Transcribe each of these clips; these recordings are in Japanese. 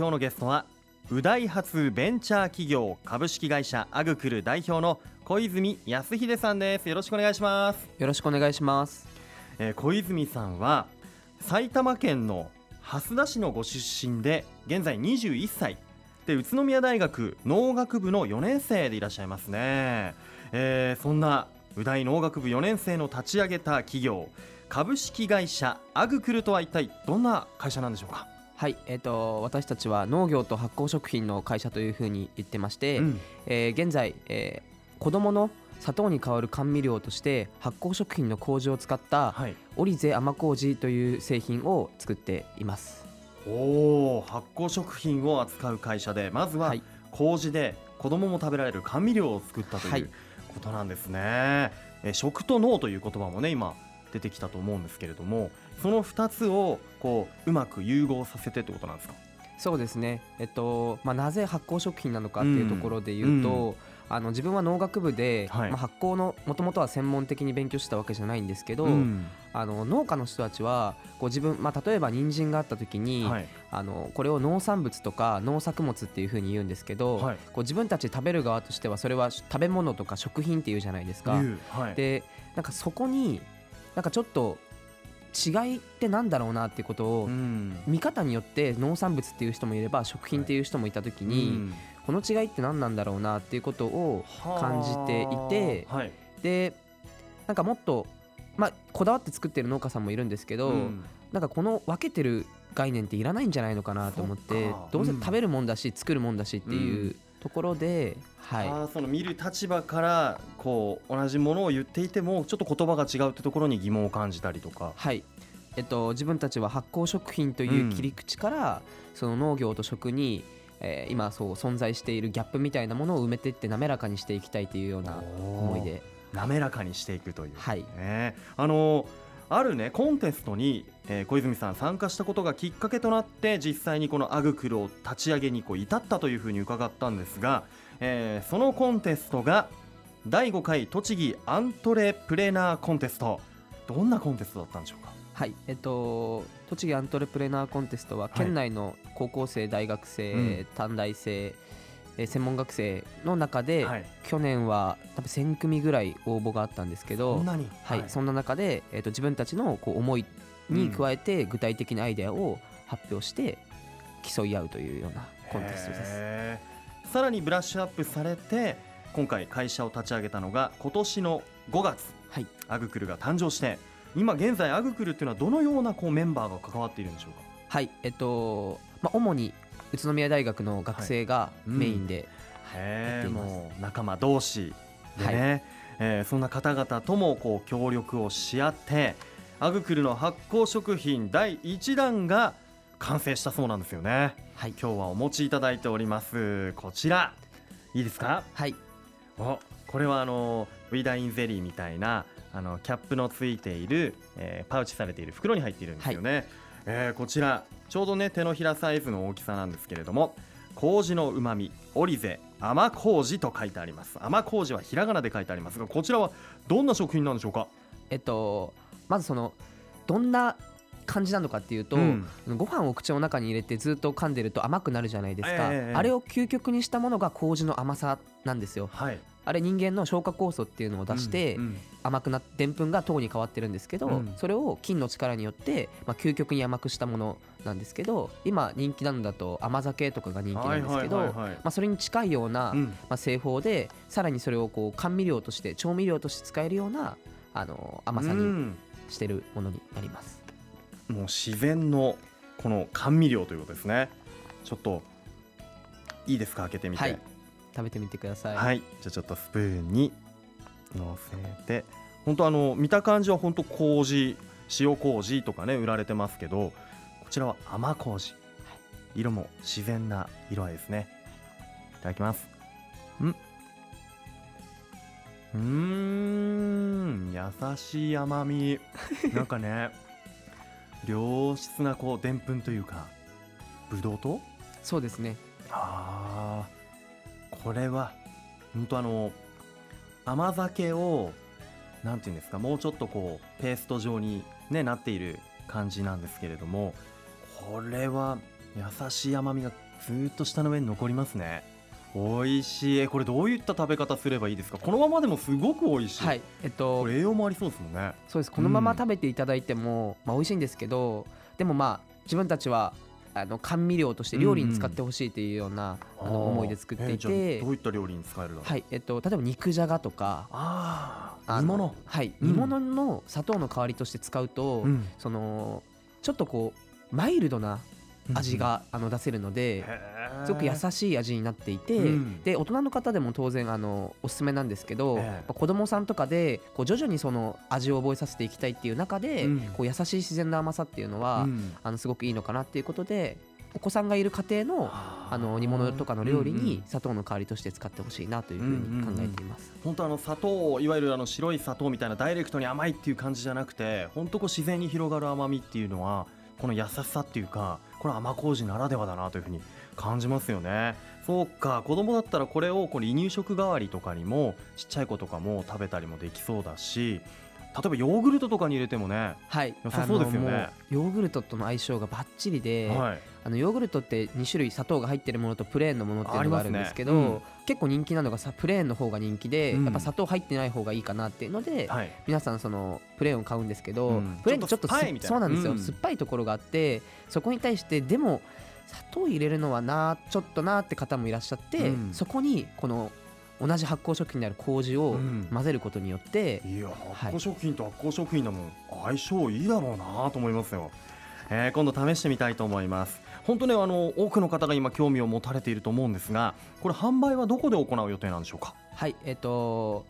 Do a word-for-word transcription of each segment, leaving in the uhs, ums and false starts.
今日のゲストは宇大発ベンチャー企業株式会社アグクル代表の小泉康秀さんです。よろしくお願いします。よろしくお願いします。えー、小泉さんは埼玉県の蓮田市のご出身で、現在にじゅういっさいで、宇都宮大学農学部のよねんせいでいらっしゃいますね。えー、そんな宇大農学部よねんせいの立ち上げた企業株式会社アグクルとは一体どんな会社なんでしょうか？はい、えー、と私たちは農業と発酵食品の会社というふうに言ってまして、うん、えー、現在、えー、子どもの砂糖に代わる甘味料として発酵食品の麹を使ったオリゼ甘麹という製品を作っています。お発酵食品を扱う会社で、まずは麹で子どもも食べられる甘味料を作ったということなんですね。はい、食と農という言葉もね今出てきたと思うんですけれども、そのふたつをこううまく融合させてってことなんですか？そうですね、えっとまあ、なぜ発酵食品なのかっていうところで言うと、うんうん、あの自分は農学部で、はい、まあ、発酵のもともとは専門的に勉強してたわけじゃないんですけど、うん、あの農家の人たちはこう自分、まあ、例えば人参があった時に、はい、あのこれを農産物とか農作物っていう風に言うんですけど、はい、こう自分たち食べる側としてはそれは食べ物とか食品っていうじゃないですか。はい、でなんかそこになんかちょっと違いってなんだろうなっていうことを、うん、見方によって農産物っていう人もいれば食品っていう人もいたときに、はい、うん、この違いって何なんだろうなっていうことを感じていて、はい、でなんかもっと、まあ、こだわって作ってる農家さんもいるんですけど、うん、なんかこの分けてる概念っていらないんじゃないのかなと思って、どうせ食べるもんだし、うん、作るもんだしっていう、うん、ところで、はい、あその見る立場からこう同じものを言っていてもちょっと言葉が違うってところに疑問を感じたりとか、はい、えっと、自分たちは発酵食品という切り口から、うん、その農業と食に、えー、今そう存在しているギャップみたいなものを埋めていって滑らかにしていきたいというような思いで滑らかにしていくという、はい、ね、あのあるねコンテストに、えー、小泉さん参加したことがきっかけとなって、実際にこのアグクルを立ち上げにこう至ったというふうに伺ったんですが、えー、そのコンテストがだいごかい栃木アントレプレナーコンテスト。どんなコンテストだったんでしょうか？はい、えっと、栃木アントレプレナーコンテストは県内の高校生、大学生、うん、短大生、えー、専門学生の中で、はい、去年は多分せんくみぐらい応募があったんですけど、そんなに、はいはい、そんな中で、えー、と自分たちのこう思いに加えて具体的なアイデアを発表して競い合うというようなコンテストです。へー、さらにブラッシュアップされて今回会社を立ち上げたのが今年のごがつ、はい、アグクルが誕生して、今現在アグクルっていうのはどのようなこうメンバーが関わっているんでしょうか？はい、えっとまあ、主に宇都宮大学の学生がメインで、はい、うん、もう仲間同士でね、はい、えー、そんな方々ともこう協力をし合って、アグクルの発酵食品だいいちだんが完成したそうなんですよね。はい、今日はお持ちいただいております。こちらいいですか？はい、おこれはあのウィダインゼリーみたいなあのキャップのついている、えー、パウチされている袋に入っているんですよね。はい、えー、こちらちょうどね手のひらサイズの大きさなんですけれども、麹のうまみオリゼ甘麹と書いてあります。甘麹はひらがなで書いてありますが、こちらはどんな食品なんでしょうか？えっとまずそのどんな感じなのかっていうと、うん、ご飯を口の中に入れてずっと噛んでると甘くなるじゃないですか。えー、あれを究極にしたものが麹の甘さなんですよ。はい、あれ人間の消化酵素っていうのを出して、うんうん、甘くなってでんぷんが糖に変わってるんですけど、うん、それを菌の力によって、まあ、究極に甘くしたものなんですけど、今人気なのだと甘酒とかが人気なんですけど、はいはいはいはい、まあ、それに近いような、うん、まあ、製法でさらにそれをこう甘味料として調味料として使えるようなあの甘さにしてるものになります。うん、もう自然のこの甘味料ということですね。ちょっといいですか開けてみて。はい、食べてみてください。はい、じゃあちょっとスプーンにのせて、本当あの見た感じは本当麹塩麹とかね売られてますけど、こちらは甘麹、はい、色も自然な色合いですね。いただきます。んうーん優しい甘みなんかね良質なこうでんぷんというかぶどうと、そうですね、あーこれは本当あの甘酒をなんていうんですか、もうちょっとこうペースト状に、ね、なっている感じなんですけれども、これは優しい甘みがずーっと舌の上に残りますね。美味しい。これどういった食べ方すればいいですか？このままでもすごく美味しい、はい、えっと、これ栄養もありそうですもんね。そうです。このまま食べていただいても、うん、まあ、美味しいんですけど、でもまあ自分たちはあの甘味料として料理に使ってほしいというような、うん、あの思いで作っていて、えー、どういった料理に使えるの？はい、えっと、例えば肉じゃがとか、ああ、煮物、はい、うん、煮物の砂糖の代わりとして使うと、うん、そのちょっとこうマイルドな味が、うん、あの出せるので、すごく優しい味になっていて、うん、で大人の方でも当然あのおすすめなんですけど、えー、子供さんとかでこう徐々にその味を覚えさせていきたいっていう中で、うん、こう優しい自然な甘さっていうのは、うん、あのすごくいいのかなっていうことで、お子さんがいる家庭の、あの煮物とかの料理に砂糖の代わりとして使ってほしいなというふうに考えています、うんうんうん、本当あの砂糖、いわゆるあの白い砂糖みたいなダイレクトに甘いっていう感じじゃなくて、本当こう自然に広がる甘みっていうのはこの優しさっていうか、これは甘麹ならではだなというふうに感じますよね。そうか、子供だったらこれをこれ離乳食代わりとかにもちっちゃい子とかも食べたりもできそうだし、例えばヨーグルトとかに入れてもね、はい、良さそうですよね。ヨーグルトとの相性がバッチリで、はい、あのヨーグルトってに種類砂糖が入ってるものとプレーンのものっていうのがあるんですけど、ね、うん、結構人気なのがさプレーンの方が人気で、うん、やっぱ砂糖入ってない方がいいかなっていうので、はい、皆さんそのプレーンを買うんですけど、うん、プレーンってちょっと酸っぱいみたいな、そうなんですよ、うん、酸っぱいところがあって、そこに対してでも砂糖入れるのはなちょっとなって方もいらっしゃって、うん、そこにこの同じ発酵食品である麹を混ぜることによって、うん、いや発酵食品と発酵食品だもん、はい、相性いいだろうなと思いますよ、えー、今度試してみたいと思います。本当ね、あの多くの方が今興味を持たれていると思うんですが、これ販売はどこで行う予定なんでしょうか？はい、えーと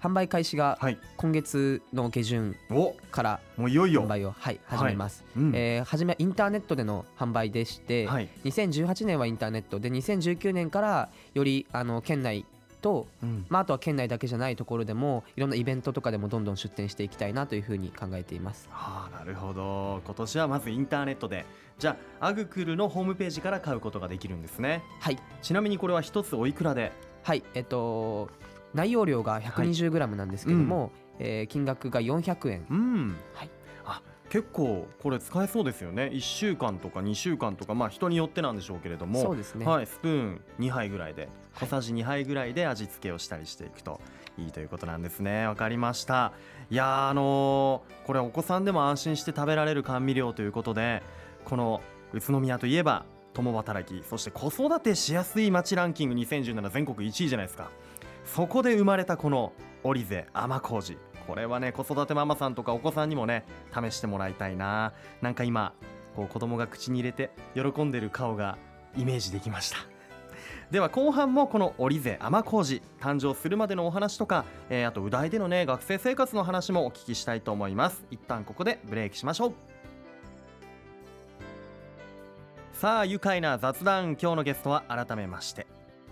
販売開始が今月の下旬から販売を、はい、始めます、はい、うん、えー、初めはインターネットでの販売でして、はい、にせんじゅうはちねんはインターネットで、にせんじゅうきゅうねんからよりあの県内と、まあ、あとは県内だけじゃないところでもいろんなイベントとかでもどんどん出店していきたいなというふうに考えています。ああ、なるほど。今年はまずインターネットで、じゃあアグクルのホームページから買うことができるんですね。はい。ちなみにこれは一つおいくらで？はい、えっと内容量が ひゃくにじゅうグラム なんですけども、はい、うん、えー、金額がよんひゃくえん、うん、はい、あ、結構これ使えそうですよね。いっしゅうかんとかにしゅうかんとか、まあ人によってなんでしょうけれども、そうですね、はい、スプーンにはいぐらいで、小さじにはいぐらいで味付けをしたりしていくといいということなんですね。わかりました。いや、あのー、これお子さんでも安心して食べられる甘味料ということで、この宇都宮といえば共働き、そして子育てしやすい街ランキングにせんじゅうなな全国いちいじゃないですか。そこで生まれたこのオリゼ甘麹、これはね、子育てママさんとかお子さんにもね、試してもらいたいな。なんか今こう子供が口に入れて喜んでる顔がイメージできました。では後半もこのオリゼ甘麹誕生するまでのお話とか、えー、あとう大でのね、学生生活の話もお聞きしたいと思います。一旦ここでブレーキしましょう。さあ、愉快な雑談、今日のゲストは改めまして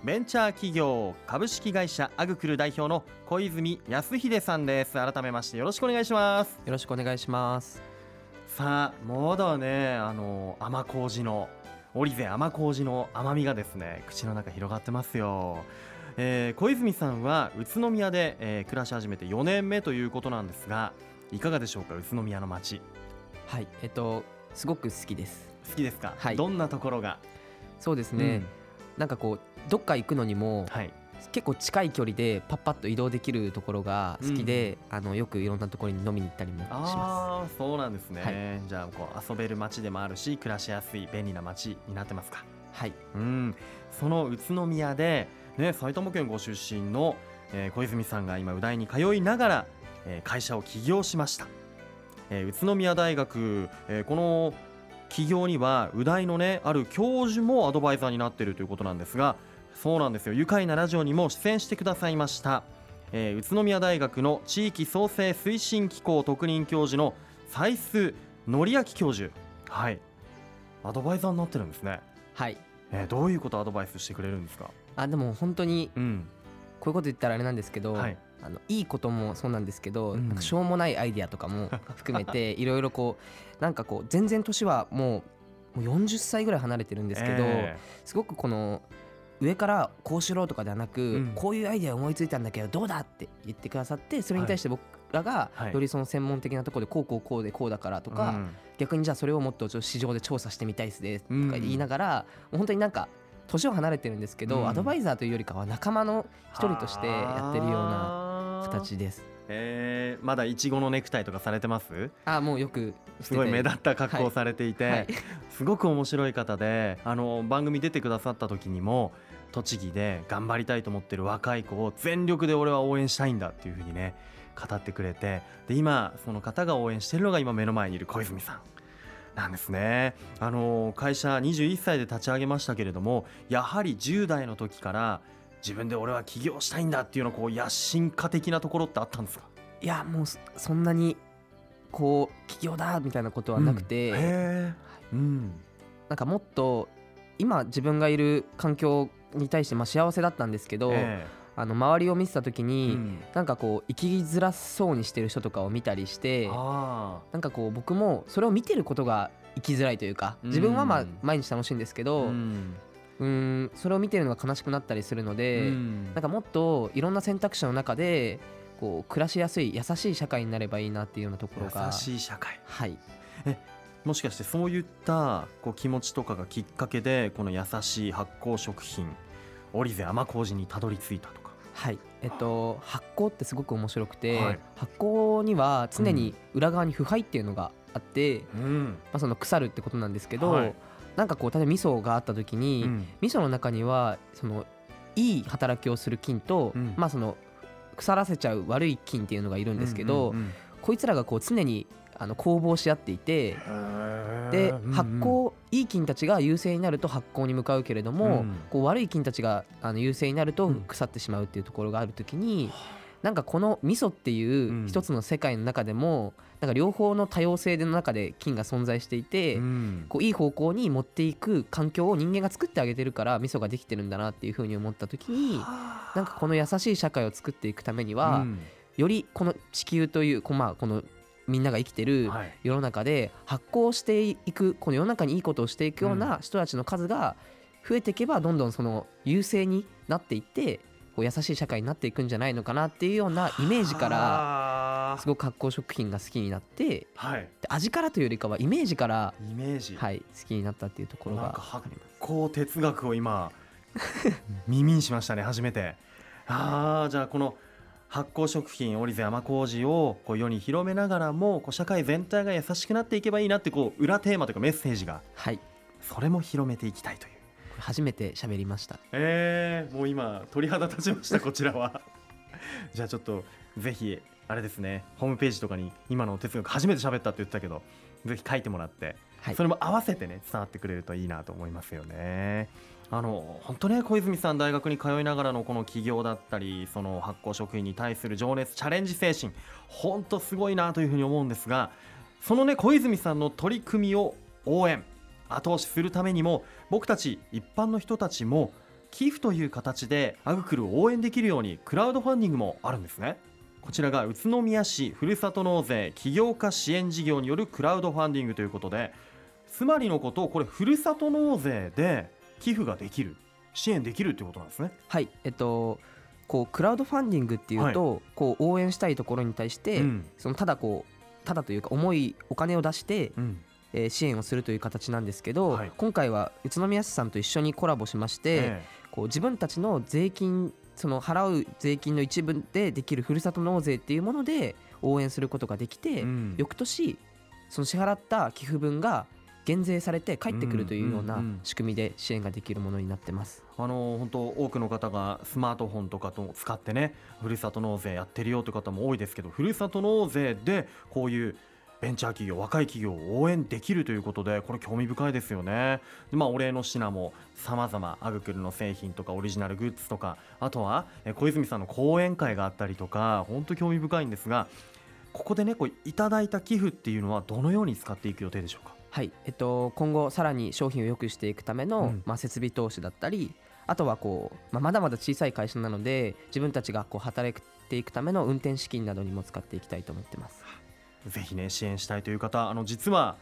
ベンチャー企業株式会社アグクル代表の小泉康秀さんです。改めましてよろしくお願いします。よろしくお願いします。さあ、もうだね、あの甘麹のオリゼ甘麹の甘みがですね、口の中広がってますよ。えー、小泉さんは宇都宮で、えー、暮らし始めてよねんめということなんですが、いかがでしょうか、宇都宮の街？はい、えっとすごく好きです。好きですか、はい、どんなところが？そうですね、うん、なんかこうどっか行くのにも、はい、結構近い距離でパッパッと移動できるところが好きで、うん、あのよくいろんなところに飲みに行ったりもします。あ、そうなんですね、はい、じゃあこう遊べる街でもあるし、暮らしやすい便利な街になってますか？はい、うん、その宇都宮で、ね、埼玉県ご出身の、えー、小泉さんが今う大に通いながら、えー、会社を起業しました。えー、宇都宮大学、えー、この起業にはう大の、ね、ある教授もアドバイザーになっているということなんですが、そうなんですよ、愉快なラジオにも出演してくださいました、えー、宇都宮大学の地域創生推進機構特任教授の斉須紀明教授、はい、アドバイザーになってるんですね。はい、えー、どういうことをアドバイスしてくれるんですか？あ、でも本当に、うん、こういうこと言ったらあれなんですけど、はい、あのいいこともそうなんですけど、なんかしょうもないアイデアとかも含めていろいろこう、なんかこう全然年はもうよんじゅっさいぐらい離れてるんですけど、すごくこの上からこうしろとかではなく、こういうアイデア思いついたんだけどどうだって言ってくださって、それに対して僕らがよりその専門的なところでこうこうこうでこうだからとか、逆にじゃあそれをもっと市場で調査してみたいですねとか言いながら、本当になんか年を離れてるんですけど、うん、アドバイザーというよりかは仲間の一人としてやってるような形です。えー、まだイチゴのネクタイとかされてます？あ、もうよくしてて、すごい目立った格好をされていて、はいはい、すごく面白い方で、あの番組出てくださった時にも栃木で頑張りたいと思ってる若い子を全力で俺は応援したいんだっていう風にね語ってくれて、で今その方が応援してるのが今目の前にいる小泉さんなんですね。あの会社にじゅういっさいで立ち上げましたけれども、やはりじゅう代の時から自分で俺は起業したいんだっていうのこう野心家的なところってあったんですか？いや、もうそんなにこう起業だみたいなことはなくて、うん、へー、うん、なんかもっと今自分がいる環境に対してまあ幸せだったんですけど、あの周りを見てた時に、うん、なんかこう生きづらそうにしてる人とかを見たりして、あ、なんかこう僕もそれを見てることが生きづらいというか、自分はまあ毎日楽しいんですけど、うんうん、それを見てるのが悲しくなったりするので、うん、なんかもっといろんな選択肢の中でこう暮らしやすい優しい社会になればいいなっていうようなところが。優しい社会、はい、えもしかしてそういったこう気持ちとかがきっかけでこの優しい発酵食品オリゼ甘麹にたどり着いたとか？はい、えっと、発酵ってすごく面白くて、はい、発酵には常に裏側に腐敗っていうのがあって、うん、まあ、その腐るってことなんですけど、はい、なんかこう例えば味噌があった時に、うん、味噌の中にはそのいい働きをする菌と、うん、まあ、その腐らせちゃう悪い菌っていうのがいるんですけど、うんうんうん、こいつらがこう常にあの攻防し合っていて、で発酵いい菌たちが優勢になると発酵に向かうけれども、うん、こう悪い菌たちがあの優勢になると腐ってしまうっていうところがある時に、うん、なんかこの味噌っていう一つの世界の中でも、うん、なんか両方の多様性の中で菌が存在していて、うん、こういい方向に持っていく環境を人間が作ってあげてるから味噌ができてるんだなっていう風に思った時に、なんかこの優しい社会を作っていくためには、うん、よりこの地球という、まあ、このみんなが生きてる世の中で発酵していく、この世の中にいいことをしていくような人たちの数が増えていけば、どんどんその優勢になっていってこう優しい社会になっていくんじゃないのかなっていうようなイメージからすごく発酵食品が好きになって、はい、味からというよりかはイメージからイメージ、はい、好きになったっていうところが。なんか発酵哲学を今耳にしましたね、初めて。あ、じゃあこの発酵食品オリゼ甘麹をこう世に広めながらも、こう社会全体が優しくなっていけばいいなってこう裏テーマというかメッセージが、はい、それも広めていきたいという。初めて喋りました。えー、もう今鳥肌立ちましたこちらは。じゃあちょっとぜひあれですね、ホームページとかに今の哲学初めて喋ったって言ってたけど、ぜひ書いてもらって、はい、それも合わせてね伝わってくれるといいなと思いますよね。あの本当ね、小泉さん大学に通いながらのこの起業だったり、その発酵食品に対する情熱チャレンジ精神、本当すごいなというふうに思うんですが、そのね小泉さんの取り組みを応援後押しするためにも、僕たち一般の人たちも寄付という形でアグクルを応援できるようにクラウドファンディングもあるんですね。こちらが宇都宮市ふるさと納税起業家支援事業によるクラウドファンディングということで、つまりのことこれふるさと納税で寄付ができる、支援できるということなんですね。はい、えっとこうクラウドファンディングっていうと、はい、こう応援したいところに対して、うん、そのただこうただというか重いお金を出して、うん、えー、支援をするという形なんですけど、はい、今回は宇都宮市さんと一緒にコラボしまして、えー、こう自分たちの税金、その払う税金の一部でできるふるさと納税っていうもので応援することができて、うん、翌年その支払った寄付分が減税されて返ってくるというような仕組みで支援ができるものになってます。あの本当多くの方がスマートフォンとかと使ってねふるさと納税やってるよという方も多いですけど、ふるさと納税でこういうベンチャー企業、若い企業を応援できるということで、これ興味深いですよね。で、まあ、お礼の品も様々、アグクルの製品とかオリジナルグッズとか、あとは小泉さんの講演会があったりとか、本当興味深いんですが、ここでねこういただいた寄付っていうのはどのように使っていく予定でしょうか？はい、えっと、今後さらに商品を良くしていくための、うんまあ、設備投資だったり、あとはこう、まあ、まだまだ小さい会社なので自分たちがこう働いていくための運転資金などにも使っていきたいと思ってます。ぜひね支援したいという方、あの実は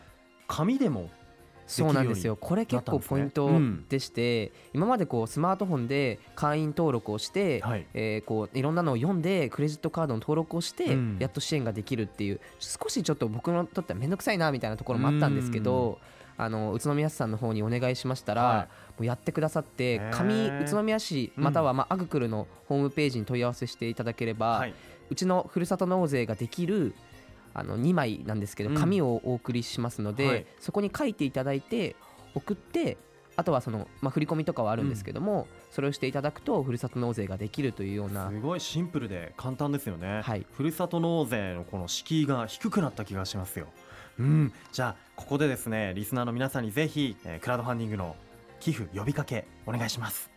紙でもできるようになったんですね。そうなんですよ、これ結構ポイントでして、うん、今までこうスマートフォンで会員登録をして、はいえー、こういろんなのを読んでクレジットカードの登録をして、うん、やっと支援ができるっていう、少しちょっと僕にとっては面倒くさいなみたいなところもあったんですけど、あの宇都宮市さんの方にお願いしましたら、はい、もうやってくださって上宇都宮市または、まあ、アグクルのホームページに問い合わせしていただければ、はい、うちのふるさと納税ができるあのにまいなんですけど紙をお送りしますので、うんはい、そこに書いていただいて送って、あとはその、まあ、振り込みとかはあるんですけども、うん、それをしていただくとふるさと納税ができるというような、すごいシンプルで簡単ですよね、はい、ふるさと納税のこの敷居が低くなった気がしますよ、うん、じゃあここでですねリスナーの皆さんにぜひ、えー、クラウドファンディングの寄付呼びかけお願いします。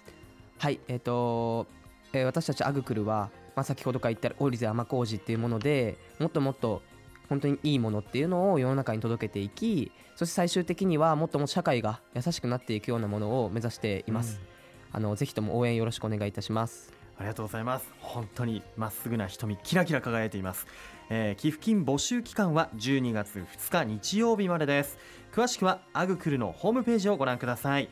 はい、えーとえー、私たちアグクルは、まあ、先ほどから言ったオリゼ甘麹っていうものでもっともっと本当にいいものっていうのを世の中に届けていき、そして最終的にはもっとも社会が優しくなっていくようなものを目指しています、うん、あのぜひとも応援よろしくお願いいたします。ありがとうございます。本当にまっすぐな瞳キラキラ輝いています、えー、寄付金募集期間はじゅうにがつふつか日曜日までです。詳しくはアグクルのホームページをご覧ください。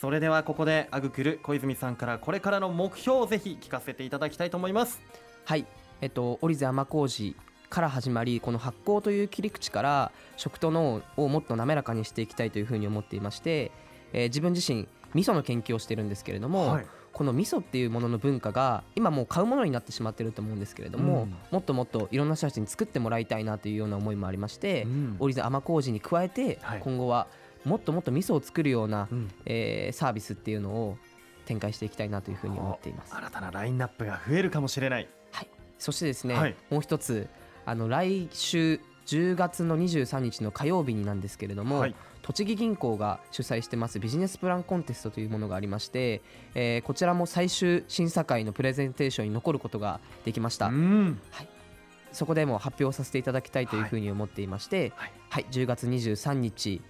それではここでアグクル小泉さんからこれからの目標をぜひ聞かせていただきたいと思います。はい、えっと、オリゼ甘麹から始まり、この発酵という切り口から食と脳をもっと滑らかにしていきたいというふうに思っていまして、えー、自分自身味噌の研究をしてるんですけれども、はい、この味噌っていうものの文化が今もう買うものになってしまってると思うんですけれども、うん、もっともっといろんな人たちに作ってもらいたいなというような思いもありまして、うん、オリゼ甘麹に加えて、はい、今後はもっともっと味噌を作るような、うんえー、サービスっていうのを展開していきたいなというふうに思っています。新たなラインナップが増えるかもしれない、はい、そしてですね、はい、もう一つあの来週じゅうがつのにじゅうさんにちの火曜日になんですけれども、はい、栃木銀行が主催してますビジネスプランコンテストというものがありまして、えー、こちらも最終審査会のプレゼンテーションに残ることができました。うん、はい、そこでも発表させていただきたいというふうに思っていまして、はいはいはい、じゅうがつにじゅうさんにち、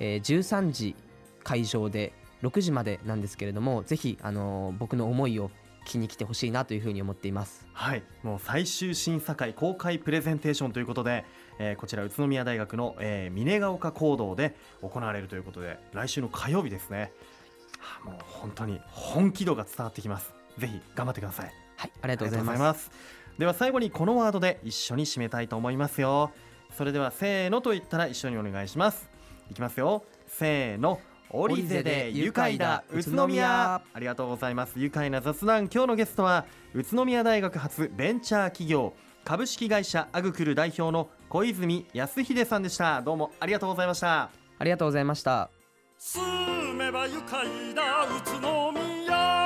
えー、じゅうさんじ会場でろくじまでなんですけれども、ぜひ、あのー、僕の思いを聞きに来てほしいなというふうに思っています。はい、もう最終審査会公開プレゼンテーションということで、えー、こちら宇都宮大学の、えー、峰ヶ丘講堂で行われるということで、来週の火曜日ですね、はあ、もう本当に本気度が伝わってきます。ぜひ頑張ってください。はい、ありがとうございます。ありがとうございます。では最後にこのワードで一緒に締めたいと思いますよ。それではせーのと言ったら一緒にお願いします。いきますよ、せーの。オリゼで愉快だ宇都宮。ありがとうございます。愉快な雑談、今日のゲストは宇都宮大学発ベンチャー企業株式会社アグクル代表の小泉康秀さんでした。どうもありがとうございました。ありがとうございました。住めば愉快だ宇都宮。